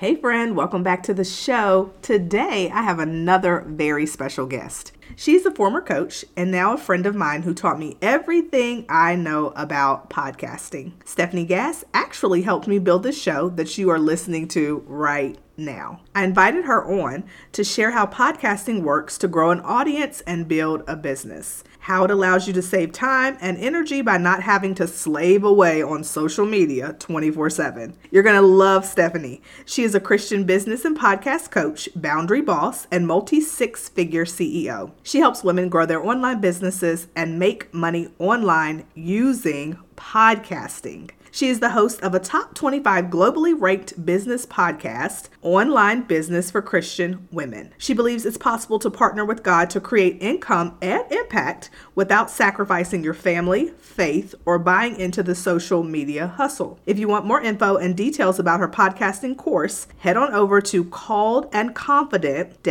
Hey friend, welcome back to the show. Today I have another very special guest. She's a former coach and now a friend of mine who taught me everything I know about podcasting. Stephanie Gass actually helped me build this show that you are listening to right now. I invited her on to share how podcasting works to grow an audience and build a business, how it allows you to save time and energy by not having to slave away on social media 24/7. You're going to love Stephanie. She is a Christian business and podcast coach, boundary boss, and multi-six-figure CEO. She helps women grow their online businesses and make money online using podcasting. She is the host of a top 25 globally ranked business podcast, Online Business for Christian Women. She believes it's possible to partner with God to create income and impact without sacrificing your family, faith, or buying into the social media hustle. If you want more info and details about her podcasting course, head on over to Called and Confident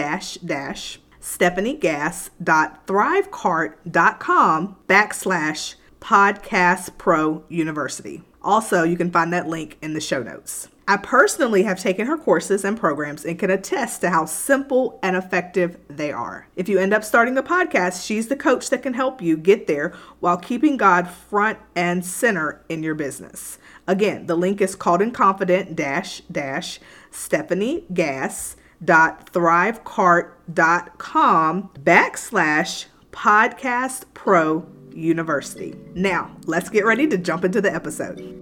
stephaniegass.thrivecart.com/Podcast Pro University. Also, you can find that link in the show notes. I personally have taken her courses and programs and can attest to how simple and effective they are. If you end up starting a podcast, she's the coach that can help you get there while keeping God front and center in your business. Again, the link is Called and Confident -stephaniegass.thrivecart.com/Podcast Pro University. Now, let's get ready to jump into the episode.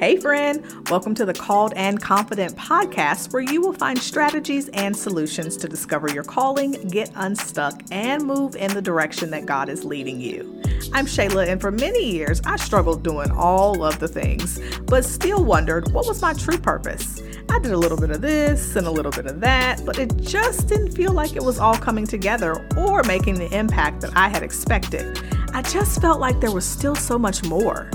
Hey friend, welcome to the Called and Confident podcast, where you will find strategies and solutions to discover your calling, get unstuck, and move in the direction that God is leading you. I'm Shayla, and for many years, I struggled doing all of the things, but still wondered what was my true purpose. I did a little bit of this and a little bit of that, but it just didn't feel like it was all coming together or making the impact that I had expected. I just felt like there was still so much more.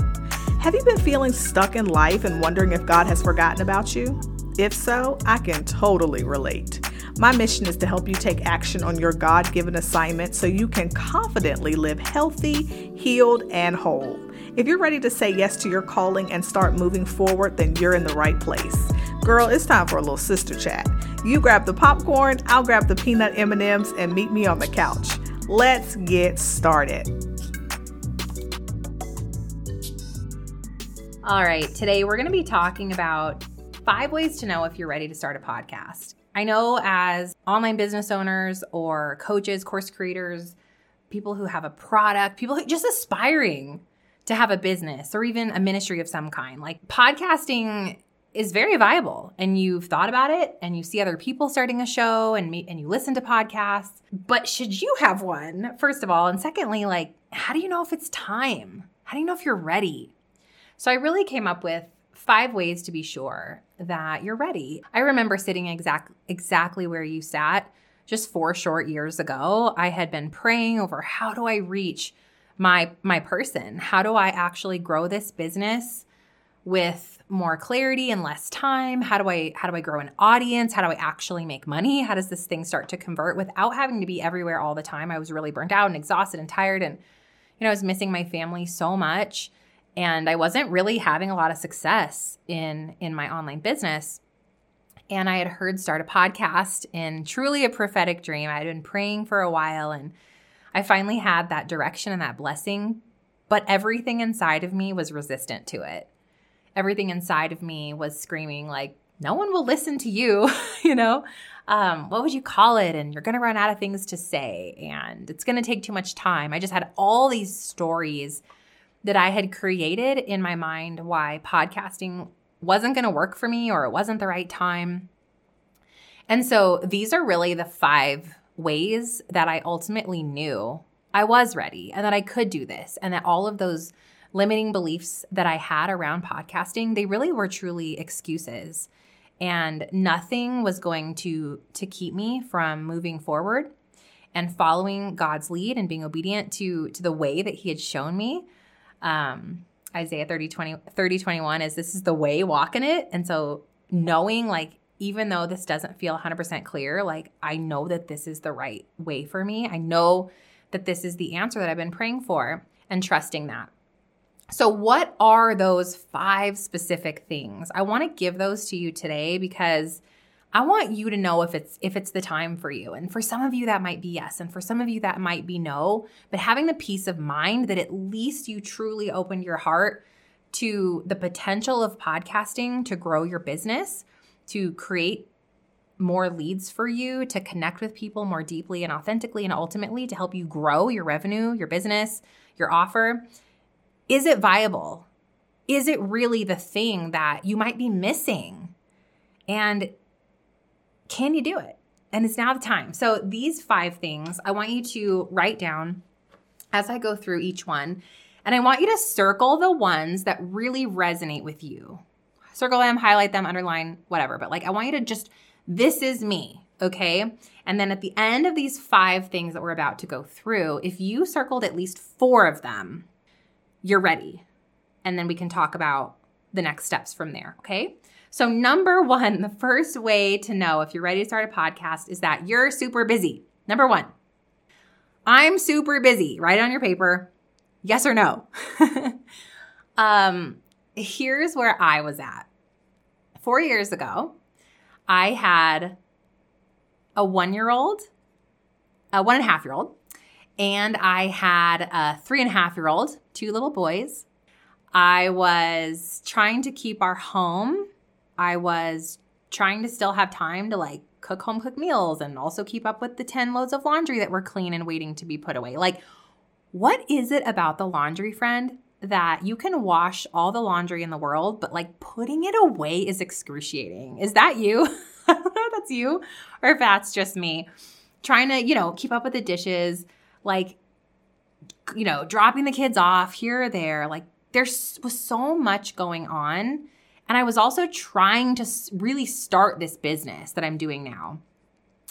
Have you been feeling stuck in life and wondering if God has forgotten about you? If so, I can totally relate. My mission is to help you take action on your God-given assignment so you can confidently live healthy, healed, and whole. If you're ready to say yes to your calling and start moving forward, then you're in the right place. Girl, it's time for a little sister chat. You grab the popcorn, I'll grab the peanut M&Ms, and meet me on the couch. Let's get started. All right, today we're going to be talking about 5 ways to know if you're ready to start a podcast. I know as online business owners or coaches, course creators, people who have a product, people who just aspiring to have a business or even a ministry of some kind, like podcasting is very viable, and you've thought about it and you see other people starting a show and you listen to podcasts, but should you have one, first of all? And secondly, like, how do you know if it's time? How do you know if you're ready? So I really came up with 5 ways to be sure that you're ready. I remember sitting exactly where you sat just 4 short years ago. I had been praying over, how do I reach my person? How do I actually grow this business with more clarity and less time? How do I grow an audience? How do I actually make money? How does this thing start to convert without having to be everywhere all the time? I was really burnt out and exhausted and tired, and I was missing my family so much. And I wasn't really having a lot of success in my online business. And I had heard start a podcast in truly a prophetic dream. I had been praying for a while, and I finally had that direction and that blessing. But everything inside of me was resistant to it. Everything inside of me was screaming like, no one will listen to you, what would you call it? And you're going to run out of things to say, and it's going to take too much time. I just had all these stories that I had created in my mind why podcasting wasn't going to work for me or it wasn't the right time. And so these are really the 5 ways that I ultimately knew I was ready and that I could do this, and that all of those limiting beliefs that I had around podcasting, they really were truly excuses, and nothing was going to keep me from moving forward and following God's lead and being obedient to the way that he had shown me. Isaiah 30:21 is, this is the way, walk in it. And so knowing, like, even though this doesn't feel 100% clear, like, I know that this is the right way for me. I know that this is the answer that I've been praying for, and trusting that. So what are those 5 specific things? I want to give those to you today because I want you to know if it's the time for you. And for some of you, that might be yes. And for some of you, that might be no. But having the peace of mind that at least you truly opened your heart to the potential of podcasting to grow your business, to create more leads for you, to connect with people more deeply and authentically, and ultimately to help you grow your revenue, your business, your offer. Is it viable? Is it really the thing that you might be missing? And can you do it? And it's now the time. So these 5 things I want you to write down as I go through each one. And I want you to circle the ones that really resonate with you. Circle them, highlight them, underline, whatever. But I want you to just, this is me, okay? And then at the end of these 5 things that we're about to go through, if you circled at least 4 of them, you're ready. And then we can talk about the next steps from there, okay? So number 1, the first way to know if you're ready to start a podcast is that you're super busy. Number 1, I'm super busy. Write it on your paper. Yes or no? Here's where I was at. 4 years ago, I had a 1-year-old, a 1.5-year-old, and I had a 3.5-year-old, 2 little boys. I was trying to keep our home. I was trying to still have time to cook home-cooked meals and also keep up with the 10 loads of laundry that were clean and waiting to be put away. What is it about the laundry, friend, that you can wash all the laundry in the world, but putting it away is excruciating? Is that you? I don't know if that's you or if that's just me. Trying to, keep up with the dishes, dropping the kids off here or there. There was so much going on. And I was also trying to really start this business that I'm doing now.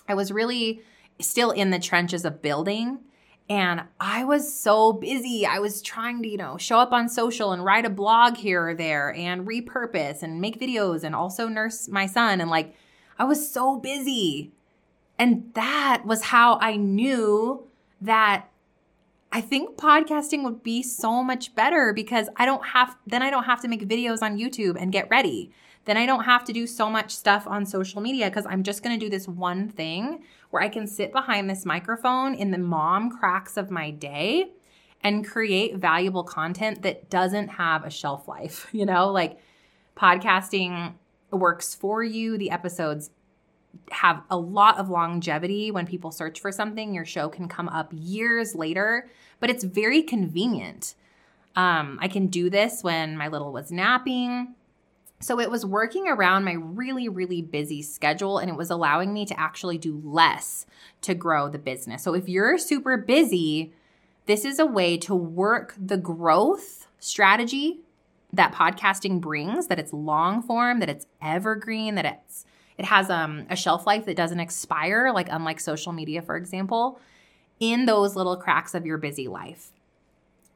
I was really still in the trenches of building. And I was so busy. I was trying to, show up on social and write a blog here or there and repurpose and make videos and also nurse my son. And I was so busy. And that was how I knew that I think podcasting would be so much better because I don't have to make videos on YouTube and get ready. Then I don't have to do so much stuff on social media because I'm just going to do this one thing where I can sit behind this microphone in the mom cracks of my day and create valuable content that doesn't have a shelf life. Podcasting works for you. The episodes have a lot of longevity. When people search for something, your show can come up years later, but it's very convenient. I can do this when my little was napping. So it was working around my really, really busy schedule, and it was allowing me to actually do less to grow the business. So if you're super busy, this is a way to work the growth strategy that podcasting brings, that it's long form, that it's evergreen, that it has a shelf life that doesn't expire, unlike social media, for example, in those little cracks of your busy life.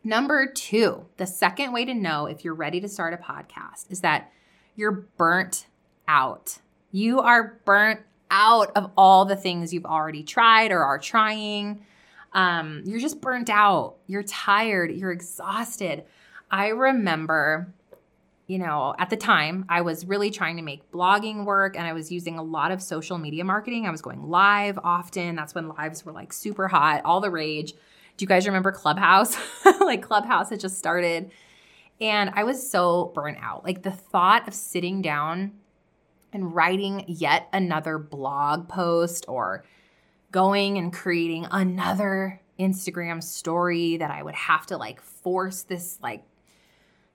Number 2, the second way to know if you're ready to start a podcast is that you're burnt out. You are burnt out of all the things you've already tried or are trying. You're just burnt out. You're tired. You're exhausted. I remember, at the time, I was really trying to make blogging work, and I was using a lot of social media marketing. I was going live often. That's when lives were super hot, all the rage. Do you guys remember Clubhouse? Clubhouse had just started. And I was so burnt out. The thought of sitting down and writing yet another blog post or going and creating another Instagram story that I would have to force this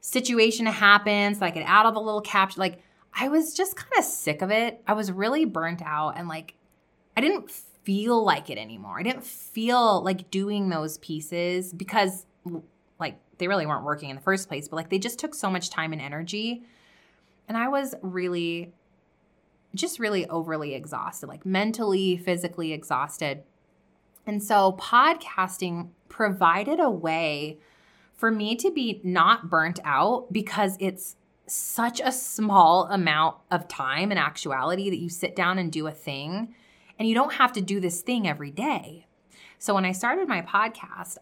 situation to happen so I could add all the little caption. I was just kind of sick of it. I was really burnt out, and I didn't feel like it anymore. I didn't feel like doing those pieces because they really weren't working in the first place, but they just took so much time and energy. And I was really, just really overly exhausted, mentally, physically exhausted. And so podcasting provided a way for me to be not burnt out because it's such a small amount of time in actuality that you sit down and do a thing, and you don't have to do this thing every day. So when I started my podcast,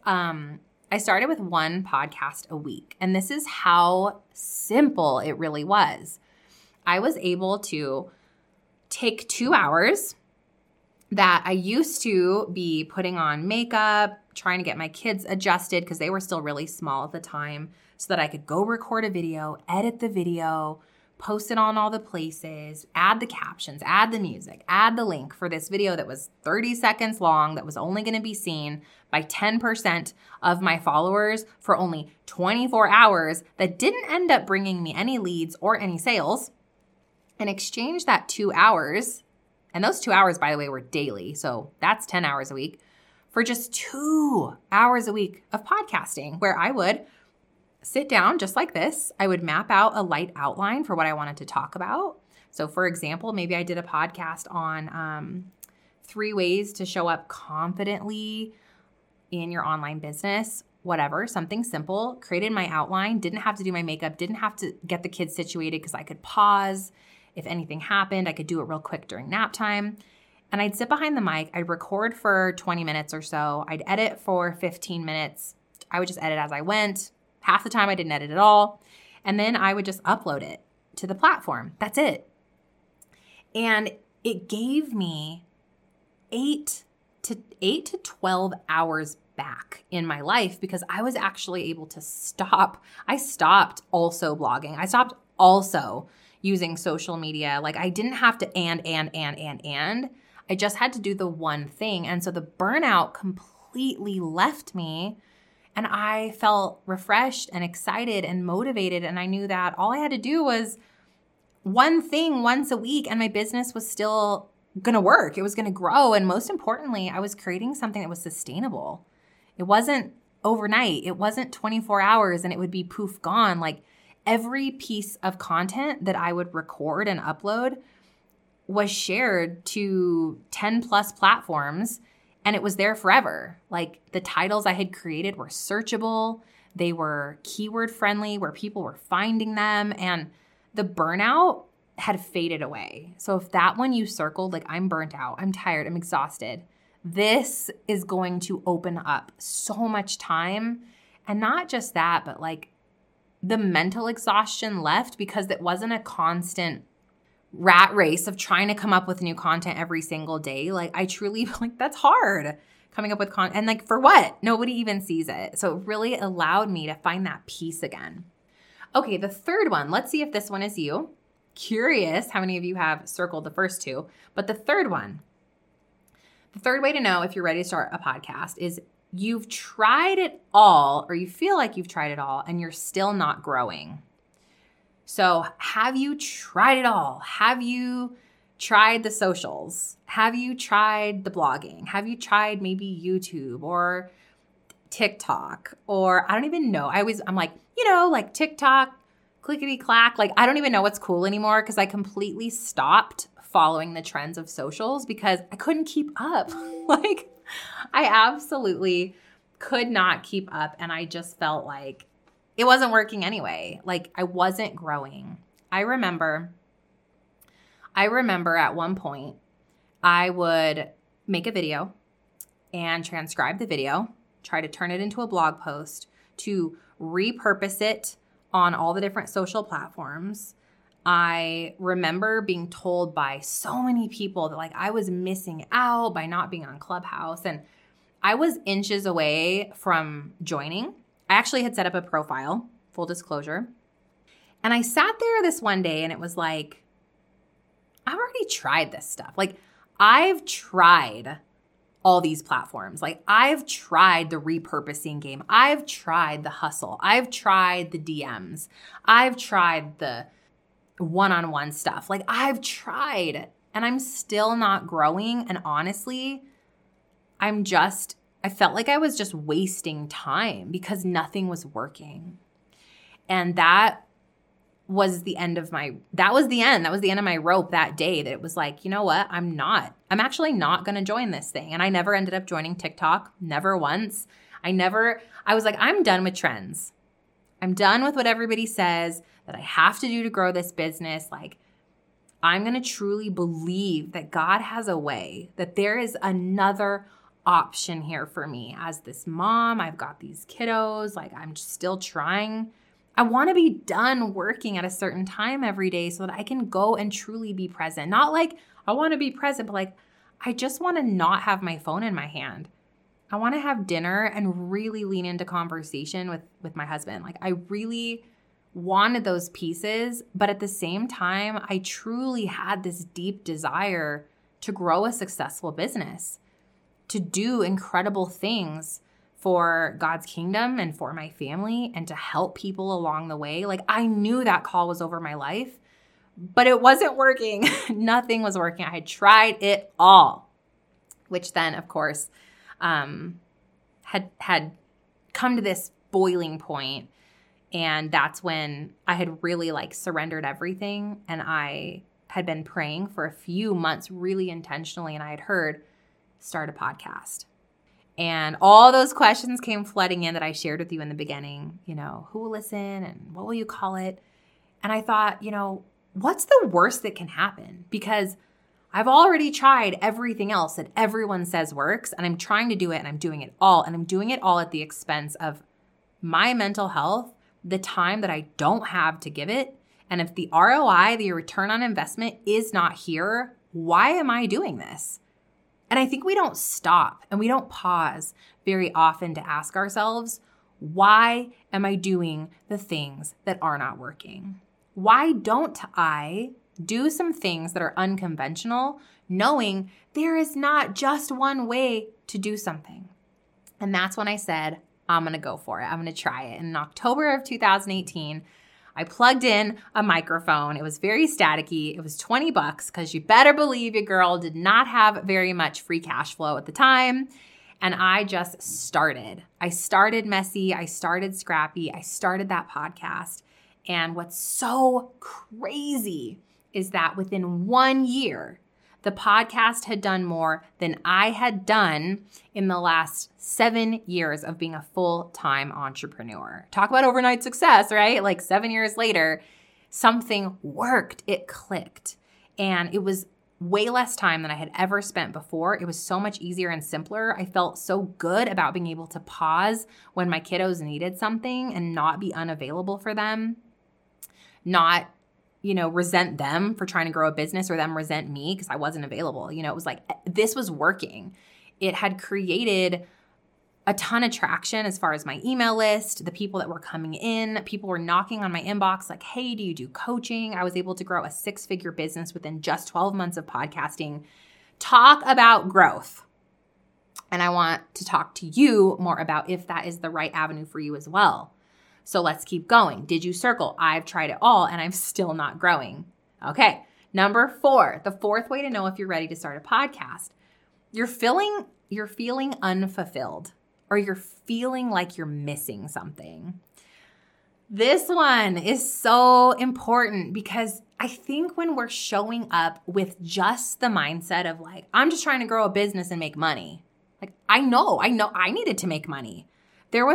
I started with one podcast a week, and this is how simple it really was. I was able to take 2 hours that I used to be putting on makeup, trying to get my kids adjusted because they were still really small at the time, so that I could go record a video, edit the video, post it on all the places, add the captions, add the music, add the link for this video that was 30 seconds long that was only going to be seen by 10% of my followers for only 24 hours that didn't end up bringing me any leads or any sales, and exchange that 2 hours, and those 2 hours, by the way, were daily, so that's 10 hours a week, for just 2 hours a week of podcasting where I would sit down just like this. I would map out a light outline for what I wanted to talk about. So for example, maybe I did a podcast on 3 ways to show up confidently in your online business, whatever, something simple, created my outline, didn't have to do my makeup, didn't have to get the kids situated because I could pause. If anything happened, I could do it real quick during nap time. And I'd sit behind the mic, I'd record for 20 minutes or so, I'd edit for 15 minutes. I would just edit as I went. Half the time I didn't edit at all. And then I would just upload it to the platform. That's it. And it gave me 8 to 12 hours back in my life because I was actually able to stop. I stopped also blogging. I stopped also using social media. Like I didn't have to and. I just had to do the one thing. And so the burnout completely left me. And I felt refreshed and excited and motivated, and I knew that all I had to do was one thing once a week, and my business was still going to work. It was going to grow, and most importantly, I was creating something that was sustainable. It wasn't overnight. It wasn't 24 hours, and it would be poof, gone. Like every piece of content that I would record and upload was shared to 10 plus platforms. And it was there forever. Like the titles I had created were searchable. They were keyword friendly where people were finding them. And the burnout had faded away. So if that one you circled, like I'm burnt out, I'm tired, I'm exhausted, this is going to open up so much time. And not just that, but like the mental exhaustion left because it wasn't a constant rat race of trying to come up with new content every single day. Like I truly like that's hard coming up with content and like for what? Nobody even sees it. So it really allowed me to find that peace again. Okay, the third one. Let's see if this one is you. Curious how many of you have circled the first two, but the third one. The third way to know if you're ready to start a podcast is you've tried it all or you feel like you've tried it all and you're still not growing. So have you tried it all? Have you tried the socials? Have you tried the blogging? Have you tried maybe YouTube or TikTok? Or I don't even know. I'm like, like TikTok, clickety clack. Like I don't even know what's cool anymore because I completely stopped following the trends of socials because I couldn't keep up. Like I absolutely could not keep up. And I just felt like it wasn't working anyway. Like I wasn't growing. I remember at one point I would make a video and transcribe the video, try to turn it into a blog post, to repurpose it on all the different social platforms. I remember being told by so many people that like I was missing out by not being on Clubhouse, and I was inches away from joining. I actually had set up a profile, full disclosure, and I sat there this one day and it was like, I've already tried this stuff. Like I've tried all these platforms. Like I've tried the repurposing game. I've tried the hustle. I've tried the DMs. I've tried the one-on-one stuff. Like I've tried and I'm still not growing. And honestly, I felt like I was just wasting time because nothing was working. And that was the end of my rope that day, that it was like, you know what? I'm actually not going to join this thing. And I never ended up joining TikTok, never once. I was like, I'm done with trends. I'm done with what everybody says that I have to do to grow this business. Like I'm going to truly believe that God has a way, that there is another option here for me as this mom. I've got these kiddos, like I'm just still trying. I want to be done working at a certain time every day so that I can go and truly be present. Not like I want to be present, but like I just want to not have my phone in my hand. I want to have dinner and really lean into conversation with my husband. Like I really wanted those pieces, but at the same time, I truly had this deep desire to grow a successful business, to do incredible things for God's kingdom and for my family and to help people along the way. Like I knew that call was over my life, but it wasn't working. Nothing was working. I had tried it all, which then, of course, had come to this boiling point. And that's when I had really like surrendered everything. And I had been praying for a few months really intentionally. And I had heard, start a podcast. And all those questions came flooding in that I shared with you in the beginning, you know, who will listen and what will you call it? And I thought, you know, what's the worst that can happen? Because I've already tried everything else that everyone says works, and I'm trying to do it, and I'm doing it all. And I'm doing it all at the expense of my mental health, the time that I don't have to give it. And if the ROI, the return on investment, is not here, why am I doing this? And I think we don't stop and we don't pause very often to ask ourselves, why am I doing the things that are not working? Why don't I do some things that are unconventional, knowing there is not just one way to do something? And that's when I said, I'm going to go for it. I'm going to try it. In October of 2018, I plugged in a microphone. It was very staticky. It was $20 because you better believe your girl did not have very much free cash flow at the time. And I just started. I started messy. I started scrappy. I started that podcast. And what's so crazy is that within 1 year, the podcast had done more than I had done in the last 7 years of being a full-time entrepreneur. Talk about overnight success, right? Like 7 years later, something worked. It clicked. And it was way less time than I had ever spent before. It was so much easier and simpler. I felt so good about being able to pause when my kiddos needed something and not be unavailable for them, not resent them for trying to grow a business or them resent me because I wasn't available. It was like, this was working. It had created a ton of traction as far as my email list, the people that were coming in, people were knocking on my inbox like, hey, do you do coaching? I was able to grow a six-figure business within just 12 months of podcasting. Talk about growth. And I want to talk to you more about if that is the right avenue for you as well. So let's keep going. Did you circle? I've tried it all and I'm still not growing. Okay. Number 4, the fourth way to know if you're ready to start a podcast. You're feeling unfulfilled or you're feeling like you're missing something. This one is so important because I think when we're showing up with just the mindset of like, I'm just trying to grow a business and make money. Like I know I needed to make money. There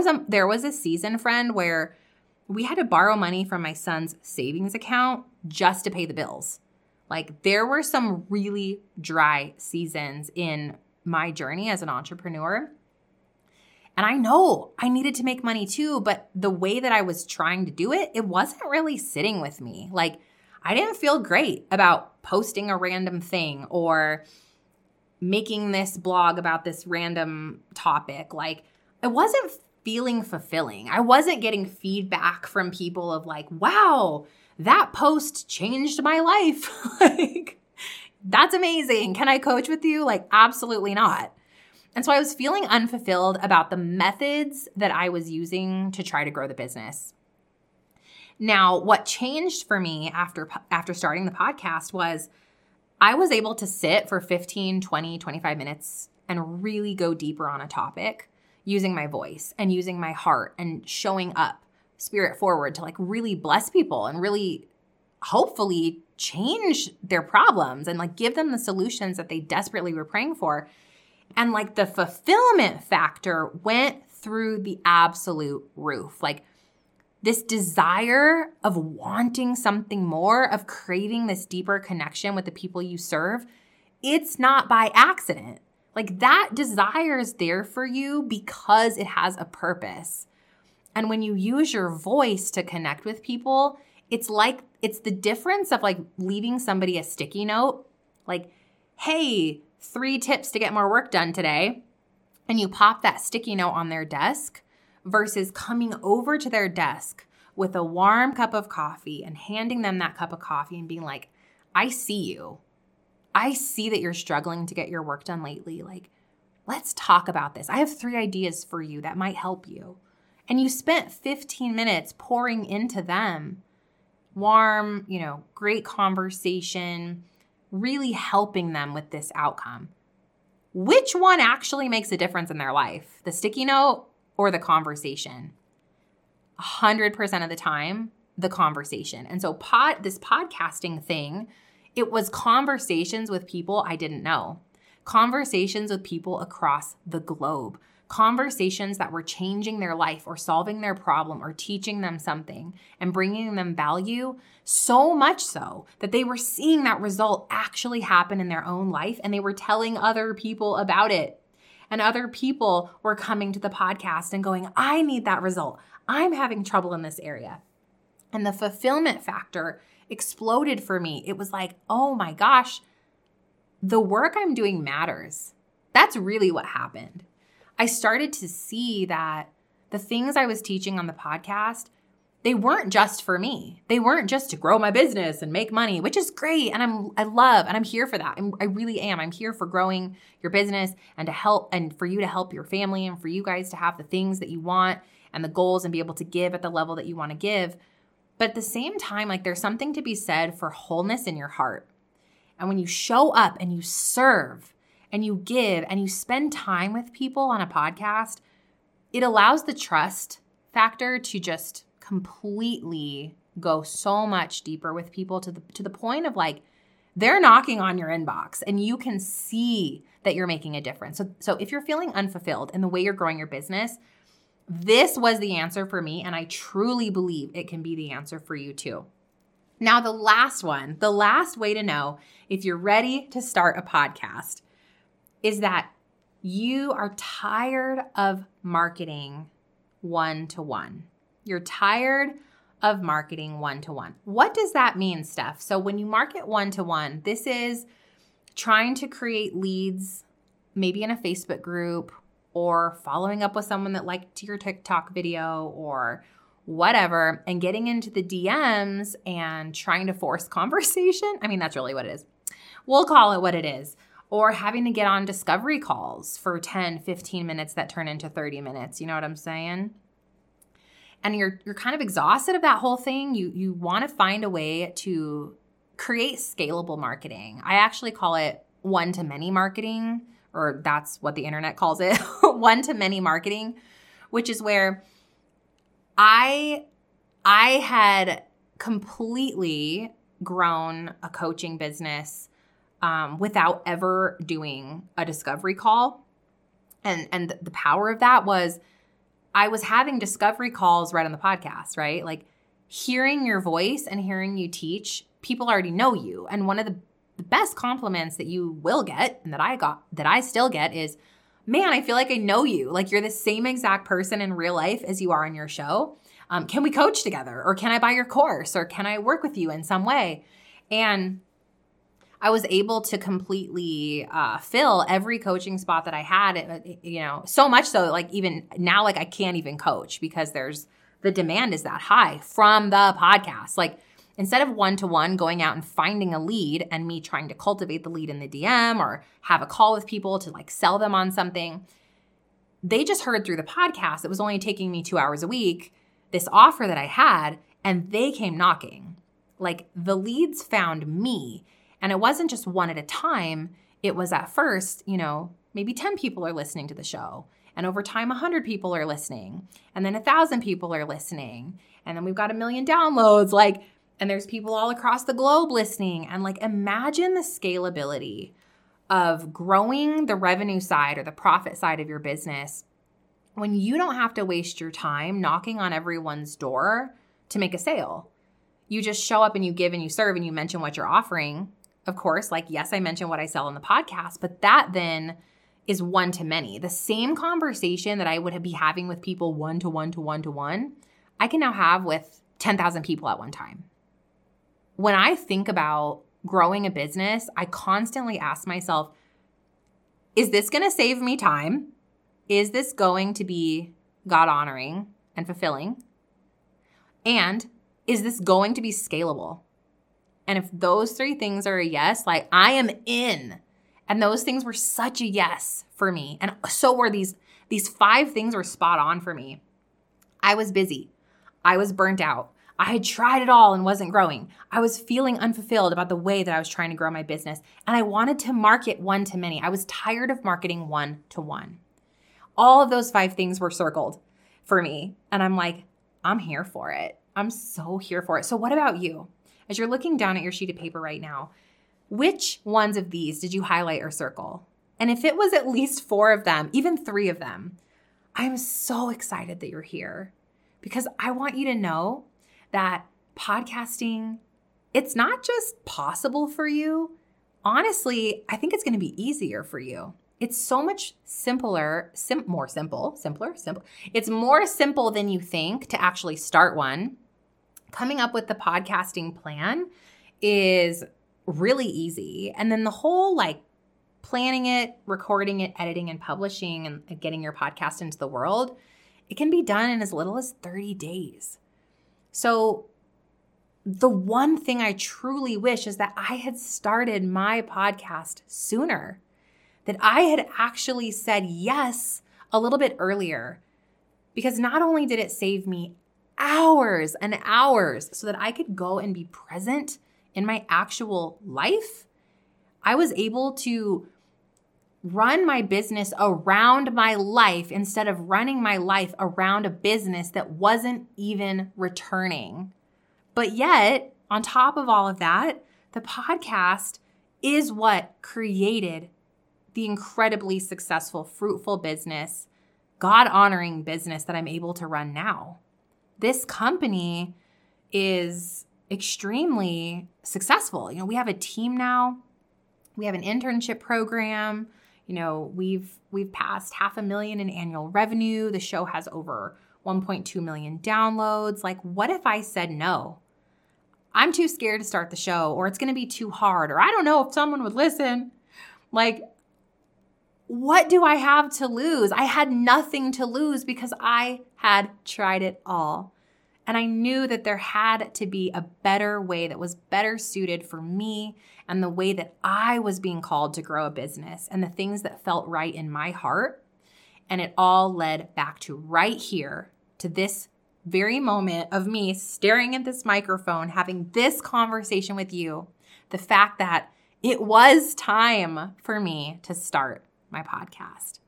was a season, friend, where we had to borrow money from my son's savings account just to pay the bills. Like there were some really dry seasons in my journey as an entrepreneur. And I know I needed to make money too, but the way that I was trying to do it, it wasn't really sitting with me. Like I didn't feel great about posting a random thing or making this blog about this random topic. Like it wasn't feeling fulfilling. I wasn't getting feedback from people of like, wow, that post changed my life. Like, that's amazing. Can I coach with you? Like, absolutely not. And so I was feeling unfulfilled about the methods that I was using to try to grow the business. Now, what changed for me after starting the podcast was I was able to sit for 15, 20, 25 minutes and really go deeper on a topic, using my voice and using my heart and showing up spirit forward to like really bless people and really hopefully change their problems and like give them the solutions that they desperately were praying for. And like the fulfillment factor went through the absolute roof. Like this desire of wanting something more, of craving this deeper connection with the people you serve, it's not by accident. Like that desire is there for you because it has a purpose. And when you use your voice to connect with people, it's like, it's the difference of like leaving somebody a sticky note, like, hey, 3 tips to get more work done today. And you pop that sticky note on their desk versus coming over to their desk with a warm cup of coffee and handing them that cup of coffee and being like, I see you. I see that you're struggling to get your work done lately. Like, let's talk about this. I have 3 ideas for you that might help you. And you spent 15 minutes pouring into them. Warm, great conversation, really helping them with this outcome. Which one actually makes a difference in their life? The sticky note or the conversation? 100% of the time, the conversation. And so this podcasting thing, it was conversations with people I didn't know. Conversations with people across the globe. Conversations that were changing their life or solving their problem or teaching them something and bringing them value, so much so that they were seeing that result actually happen in their own life and they were telling other people about it. And other people were coming to the podcast and going, I need that result. I'm having trouble in this area. And the fulfillment factor exploded for me. It was like, oh my gosh, the work I'm doing matters. That's really what happened. I started to see that the things I was teaching on the podcast, they weren't just for me. They weren't just to grow my business and make money, which is great. And I love, and I'm here for that. I really am. I'm here for growing your business and to help, and for you to help your family, and for you guys to have the things that you want and the goals and be able to give at the level that you want to give. But at the same time, like there's something to be said for wholeness in your heart. And when you show up and you serve and you give and you spend time with people on a podcast, it allows the trust factor to just completely go so much deeper with people to the point of like they're knocking on your inbox and you can see that you're making a difference. So if you're feeling unfulfilled in the way you're growing your business, this was the answer for me, and I truly believe it can be the answer for you too. Now, the last way to know if you're ready to start a podcast is that you are tired of marketing one-to-one. You're tired of marketing one-to-one. What does that mean, Steph? So when you market one-to-one, this is trying to create leads, maybe in a Facebook group, or following up with someone that liked your TikTok video or whatever, and getting into the DMs and trying to force conversation. I mean, that's really what it is. We'll call it what it is. Or having to get on discovery calls for 10, 15 minutes that turn into 30 minutes. You know what I'm saying? And you're kind of exhausted of that whole thing. You want to find a way to create scalable marketing. I actually call it one-to-many marketing, or that's what the internet calls it, one-to-many marketing, which is where I had completely grown a coaching business without ever doing a discovery call. And the power of that was I was having discovery calls right on the podcast, right? Like hearing your voice and hearing you teach, people already know you. And one of the best compliments that you will get and that I still get is, man, I feel like I know you. Like you're the same exact person in real life as you are on your show. Can we coach together? Or can I buy your course? Or can I work with you in some way? And I was able to completely fill every coaching spot that I had, so much so like even now, like I can't even coach because the demand is that high from the podcast. Like instead of one-to-one going out and finding a lead and me trying to cultivate the lead in the DM or have a call with people to like sell them on something, they just heard through the podcast. It was only taking me 2 hours a week, this offer that I had, and they came knocking. Like the leads found me. And it wasn't just one at a time. It was at first, maybe 10 people are listening to the show. And over time, 100 people are listening. And then 1,000 people are listening. And then we've got 1 million downloads. Like, and there's people all across the globe listening. And like, imagine the scalability of growing the revenue side or the profit side of your business when you don't have to waste your time knocking on everyone's door to make a sale. You just show up and you give and you serve and you mention what you're offering. Of course, like, yes, I mentioned what I sell on the podcast, but that then is one to many. The same conversation that I would be having with people one to one, I can now have with 10,000 people at one time. When I think about growing a business, I constantly ask myself, is this going to save me time? Is this going to be God-honoring and fulfilling? And is this going to be scalable? And if those three things are a yes, like I am in. And those things were such a yes for me. And so were these five things were spot on for me. I was busy. I was burnt out. I had tried it all and wasn't growing. I was feeling unfulfilled about the way that I was trying to grow my business. And I wanted to market one to many. I was tired of marketing one to one. All of those five things were circled for me. And I'm like, I'm here for it. I'm so here for it. So what about you? As you're looking down at your sheet of paper right now, which ones of these did you highlight or circle? And if it was at least four of them, even three of them, I'm so excited that you're here because I want you to know that podcasting, it's not just possible for you. Honestly, I think it's going to be easier for you. It's so much simpler, more simple. It's more simple than you think to actually start one. Coming up with the podcasting plan is really easy. And then the whole like planning it, recording it, editing and publishing and getting your podcast into the world, it can be done in as little as 30 days. So the one thing I truly wish is that I had started my podcast sooner, that I had actually said yes a little bit earlier, because not only did it save me hours and hours so that I could go and be present in my actual life, I was able to run my business around my life instead of running my life around a business that wasn't even returning. But yet, on top of all of that, the podcast is what created the incredibly successful, fruitful business, God-honoring business that I'm able to run now. This company is extremely successful. You know, we have a team now. We have an internship program. You know, we've passed $500,000 in annual revenue. The show has over 1.2 million downloads. Like, what if I said no? I'm too scared to start the show, or it's going to be too hard, or I don't know if someone would listen. Like, what do I have to lose? I had nothing to lose because I had tried it all. And I knew that there had to be a better way that was better suited for me and the way that I was being called to grow a business and the things that felt right in my heart. And it all led back to right here, to this very moment of me staring at this microphone, having this conversation with you, the fact that it was time for me to start my podcast.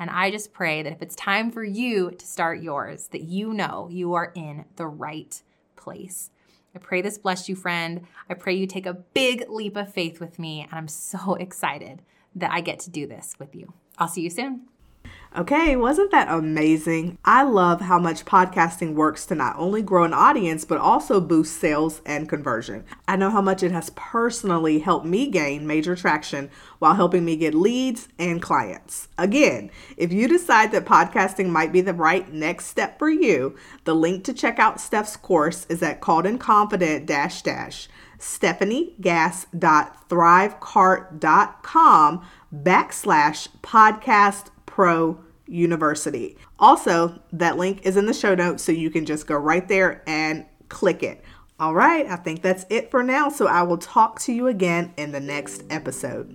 And I just pray that if it's time for you to start yours, that you know you are in the right place. I pray this blessed you, friend. I pray you take a big leap of faith with me. And I'm so excited that I get to do this with you. I'll see you soon. Okay, wasn't that amazing? I love how much podcasting works to not only grow an audience, but also boost sales and conversion. I know how much it has personally helped me gain major traction while helping me get leads and clients. Again, if you decide that podcasting might be the right next step for you, the link to check out Steph's course is at Called and Confident stephaniegass.thrivecart.com/podcastprouniversity. Also, that link is in the show notes, so you can just go right there and click it. All right, I think that's it for now. So I will talk to you again in the next episode.